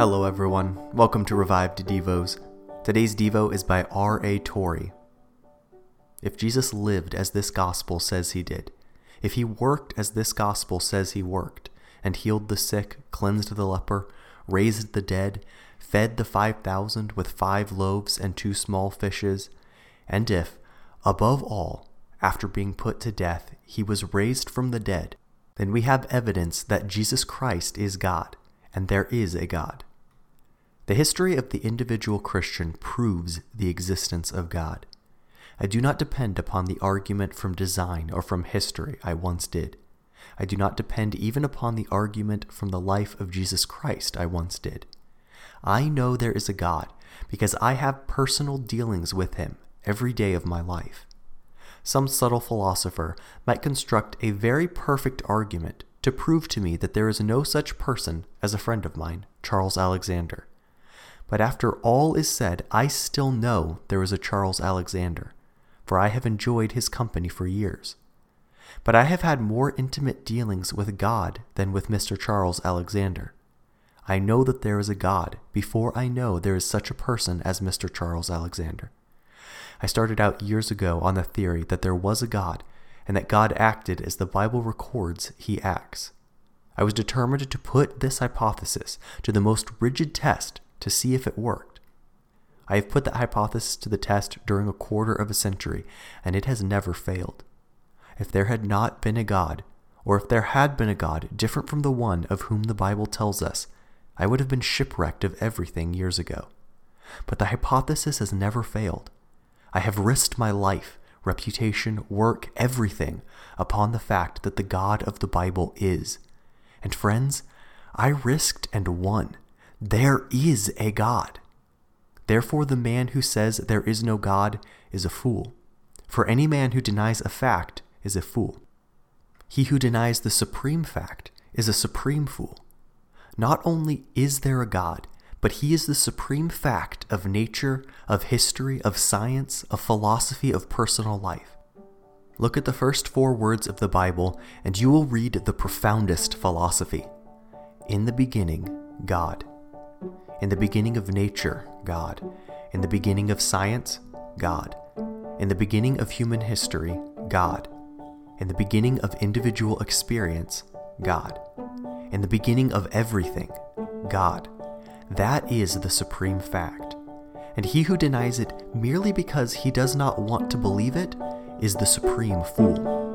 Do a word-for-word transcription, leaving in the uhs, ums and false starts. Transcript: Hello everyone, welcome to Revived Devos. Today's Devo is by R A Torrey. If Jesus lived as this gospel says he did, if he worked as this gospel says he worked, and healed the sick, cleansed the leper, raised the dead, fed the five thousand with five loaves and two small fishes, and if, above all, after being put to death, he was raised from the dead, then we have evidence that Jesus Christ is God, and there is a God. The history of the individual Christian proves the existence of God. I do not depend upon the argument from design or from history I once did. I do not depend even upon the argument from the life of Jesus Christ I once did. I know there is a God because I have personal dealings with him every day of my life. Some subtle philosopher might construct a very perfect argument to prove to me that there is no such person as a friend of mine, Charles Alexander. But after all is said, I still know there is a Charles Alexander, for I have enjoyed his company for years. But I have had more intimate dealings with God than with Mister Charles Alexander. I know that there is a God before I know there is such a person as Mister Charles Alexander. I started out years ago on the theory that there was a God, and that God acted as the Bible records he acts. I was determined to put this hypothesis to the most rigid test to see if it worked. I have put that hypothesis to the test during a quarter of a century, and it has never failed. If there had not been a God, or if there had been a God different from the one of whom the Bible tells us, I would have been shipwrecked of everything years ago. But the hypothesis has never failed. I have risked my life, reputation, work, everything upon the fact that the God of the Bible is. And friends, I risked and won. There is a God. Therefore, the man who says there is no God is a fool. For any man who denies a fact is a fool. He who denies the supreme fact is a supreme fool. Not only is there a God, but he is the supreme fact of nature, of history, of science, of philosophy, of personal life. Look at the first four words of the Bible, and you will read the profoundest philosophy. In the beginning, God. In the beginning of nature, God. In the beginning of science, God. In the beginning of human history, God. In the beginning of individual experience, God. In the beginning of everything, God. That is the supreme fact, and he who denies it merely because he does not want to believe it is the supreme fool.